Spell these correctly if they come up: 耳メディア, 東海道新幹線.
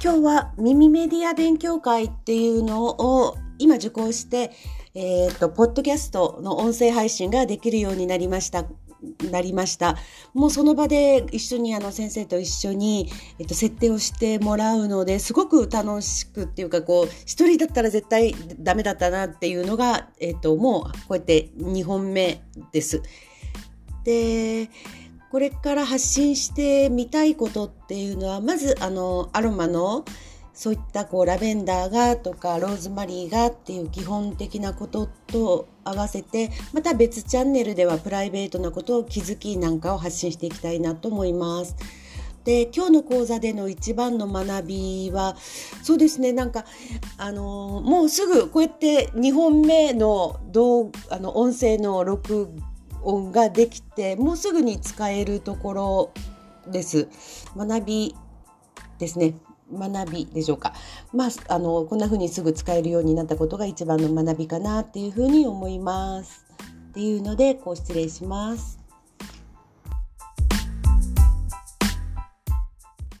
今日は耳メディア勉強会っていうのを今受講して、ポッドキャストの音声配信ができるようになりました。もうその場で一緒に先生と一緒に、設定をしてもらうのですごく楽しくっていうか一人だったら絶対ダメだったなっていうのが、もうこうやって2本目です。でこれから発信してみたいことっていうのはまずアロマのそういったラベンダーがとかローズマリーがっていう基本的なことと合わせてまた別チャンネルではプライベートなことを気づきなんかを発信していきたいなと思います。で今日の講座での一番の学びはそうですねもうすぐこうやって2本目の音声の録音ができてもうすぐに使えるところです。学びですね。学びでしょうか、こんな風にすぐ使えるようになったことが一番の学びかなっていう風に思いますっていうので失礼します。